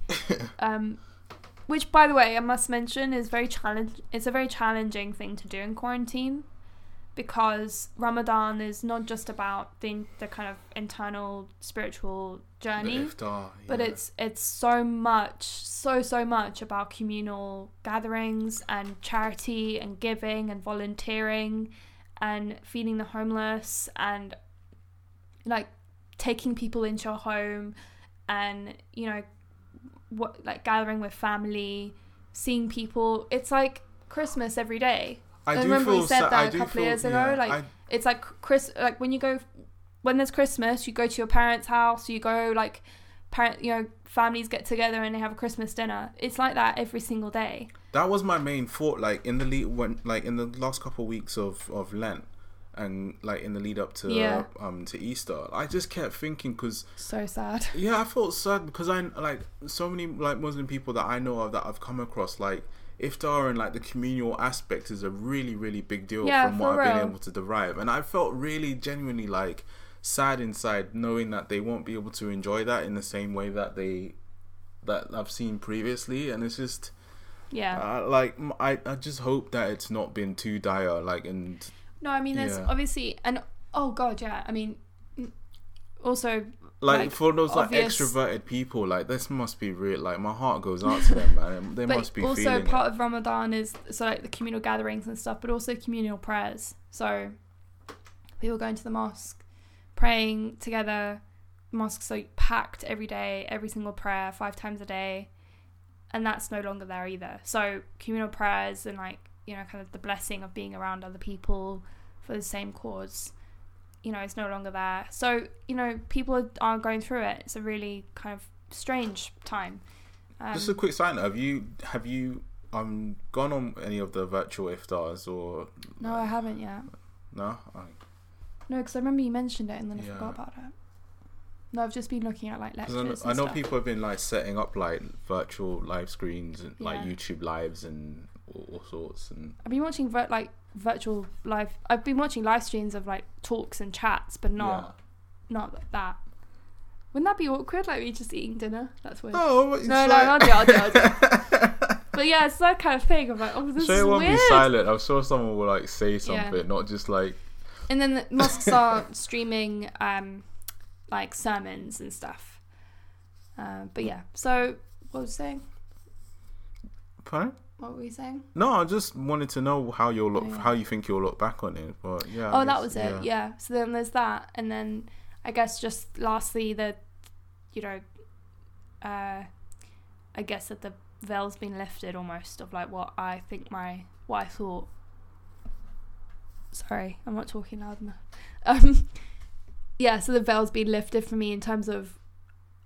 which by the way I must mention is it's a very challenging thing to do in quarantine. Because Ramadan is not just about the kind of internal spiritual journey, the iftar, but it's so much about communal gatherings and charity and giving and volunteering and feeding the homeless and like taking people into your home and you know what like gathering with family, seeing people. It's like Christmas every day. I remember we said that a couple of years ago. Yeah, like it's like when there's Christmas, you go to your parents' house. You go like families get together and they have a Christmas dinner. It's like that every single day. That was my main thought. Like in the last couple of weeks of Lent, and like in the lead up to Easter, I just kept thinking because so sad. Yeah, I felt sad because I like so many like Muslim people that I know of that I've come across like. Iftar and like the communal aspect is a really, really big deal from what I've been able to derive, and I felt really genuinely like sad inside knowing that they won't be able to enjoy that in the same way that that I've seen previously, and it's just I just hope that it's not been too dire there's obviously and also like for those obvious, like extroverted people, like this must be real. Like my heart goes out to them, man. They must be feeling it. Also, part of Ramadan is so like the communal gatherings and stuff, but also communal prayers. So people going to the mosque, praying together. Mosques are packed every day, every single prayer, 5 times a day, and that's no longer there either. So communal prayers and like you know, kind of the blessing of being around other people for the same cause. You know, it's no longer there. So, you know, people are going through it. It's a really kind of strange time. Just a quick sign. Have you gone on any of the virtual iftars or? No, I haven't yet. No, No, because I remember you mentioned it and then I forgot about it. No, I've just been looking at like lectures. I know people have been like setting up like virtual live screens and like YouTube lives and all sorts. And I've been watching virtual live. I've been watching live streams of like talks and chats, but not that. Wouldn't that be awkward? Like we just eating dinner. That's weird. Oh, no, like... I'll do it. But yeah, it's that kind of thing. I'm like, oh, this is weird. Be silent. I'm sure someone will like say something, not just like. And then the mosques are streaming like sermons and stuff. But yeah, so what was I saying? Pardon? What were you saying? No, I just wanted to know how you'll look, how you think you'll look back on it. But yeah. Oh, that was it. Yeah. So then there's that, and then I guess just lastly the, I guess that the veil's been lifted almost of like what I thought. Sorry, I'm not talking loud enough. So the veil's been lifted for me in terms of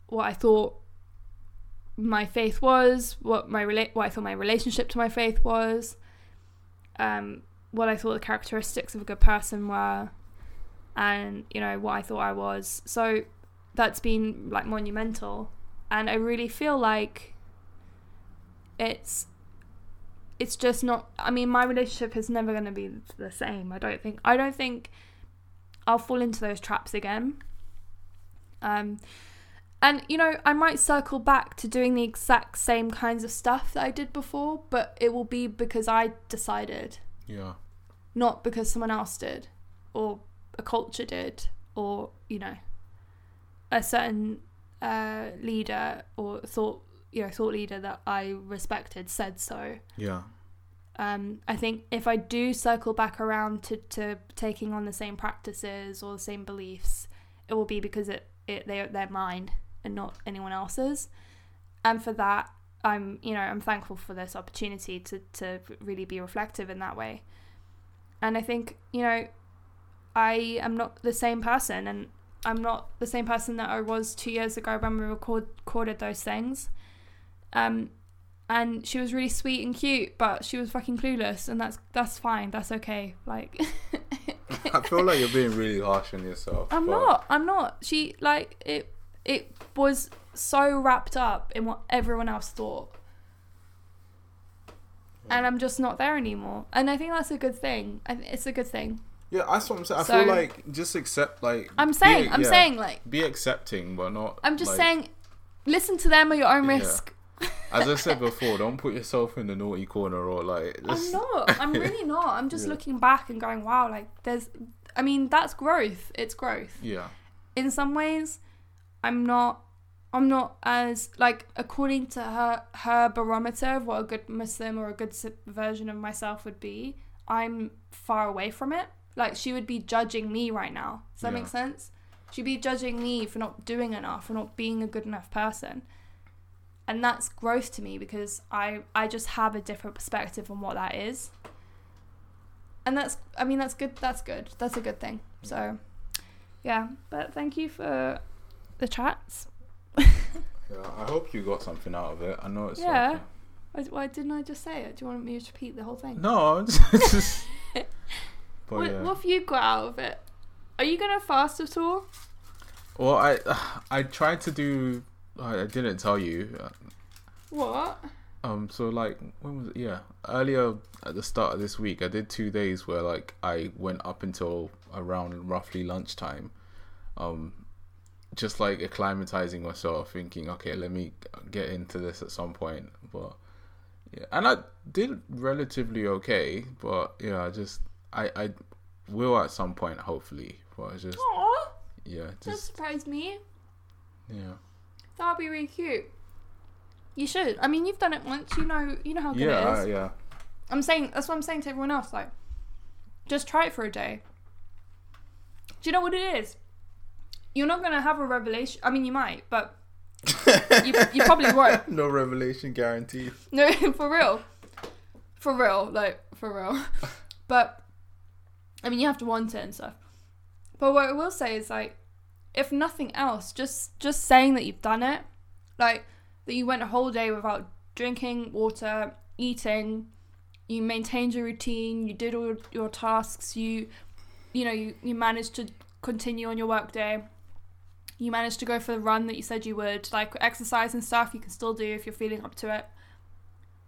what I thought my faith was, what I thought my relationship to my faith was, what I thought the characteristics of a good person were, and what I thought I was. So that's been like monumental, and I really feel like it's just not. I mean, my relationship is never going to be the same. I don't think I'll fall into those traps again. And I might circle back to doing the exact same kinds of stuff that I did before, but it will be because I decided. Yeah. Not because someone else did, or a culture did, or a certain leader or thought leader that I respected said so. Yeah. I think if I do circle back around to taking on the same practices or the same beliefs, it will be because they're mine and not anyone else's. And for that, I'm thankful for this opportunity to really be reflective in that way. And I think, I am not the same person, and I'm not the same person that I was 2 years ago when we recorded those things. And she was really sweet and cute, but she was fucking clueless, and that's fine. That's okay. Like, I feel like you're being really harsh on yourself. I'm not. She it was so wrapped up in what everyone else thought, and I'm just not there anymore. And I think that's a good thing. It's a good thing. Yeah, that's what I'm saying. I feel like just accept. Like I'm saying like be accepting, but not. I'm just saying, listen to them at your own risk. As I said before, don't put yourself in the naughty corner or like... Just... I'm really not. I'm just looking back and going, wow, like that's growth. It's growth. Yeah. In some ways, I'm not as like, according to her barometer of what a good Muslim or a good version of myself would be, I'm far away from it. Like she would be judging me right now. Does that make sense? She'd be judging me for not doing enough, for not being a good enough person. And that's growth to me because I just have a different perspective on what that is. And that's good. That's good. That's a good thing. So, yeah. But thank you for the chats. I hope you got something out of it. I know it's... Yeah. Why didn't I just say it? Do you want me to repeat the whole thing? No. Just... What have you got out of it? Are you going to fast at all? Well, I tried to do... I didn't tell you. What? So like, when was it? Yeah, earlier at the start of this week, I did 2 days where like I went up until around roughly lunchtime, just like acclimatizing myself, thinking, okay, let me get into this at some point. But yeah, and I did relatively okay. But yeah, I will at some point, hopefully. But it's just... Aww. Yeah. Just, that surprised me. Yeah. That'd be really cute. You should. I mean, you've done it once. You know how good it is. Yeah. I'm saying that's what I'm saying to everyone else. Like, just try it for a day. Do you know what it is? You're not gonna have a revelation. I mean, you might, but you probably won't. No revelation guaranteed. No, for real, like for real. But I mean, you have to want it and stuff. But what I will say is like, if nothing else, just saying that you've done it, like that you went a whole day without drinking water, eating, you maintained your routine, you did all your tasks, you you know, you managed to continue on your work day, you managed to go for the run that you said you would, like exercise and stuff you can still do if you're feeling up to it.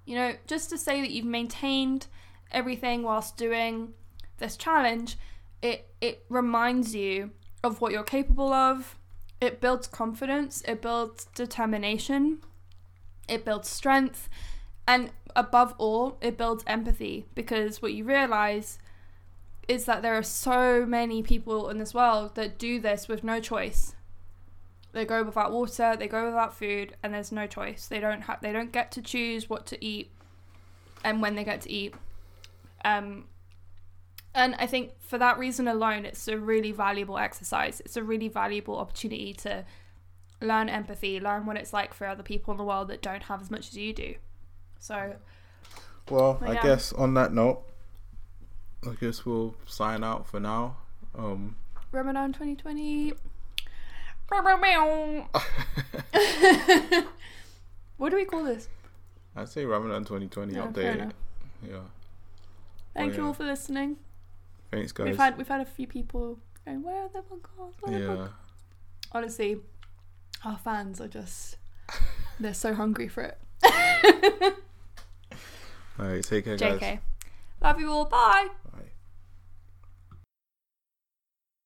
You know, just to say that you've maintained everything whilst doing this challenge, it reminds you of what you're capable of. It builds confidence, it builds determination, it builds strength, and above all, it builds empathy, because what you realise is that there are so many people in this world that do this with no choice. They go without water, they go without food, and there's no choice. They don't get to choose what to eat and when they get to eat. And I think for that reason alone, it's a really valuable exercise. It's a really valuable opportunity to learn empathy, learn what it's like for other people in the world that don't have as much as you do. So, well, yeah. I guess on that note, I guess we'll sign out for now. Ramadan 2020. What do we call this? I'd say Ramadan 2020 update. Yeah. Thank you all for listening. Thanks, guys. We've had a few people going, where are the podcasts? Honestly, our fans are just they're so hungry for it. All right, take care, JK. Guys. Love you all. Bye. Bye.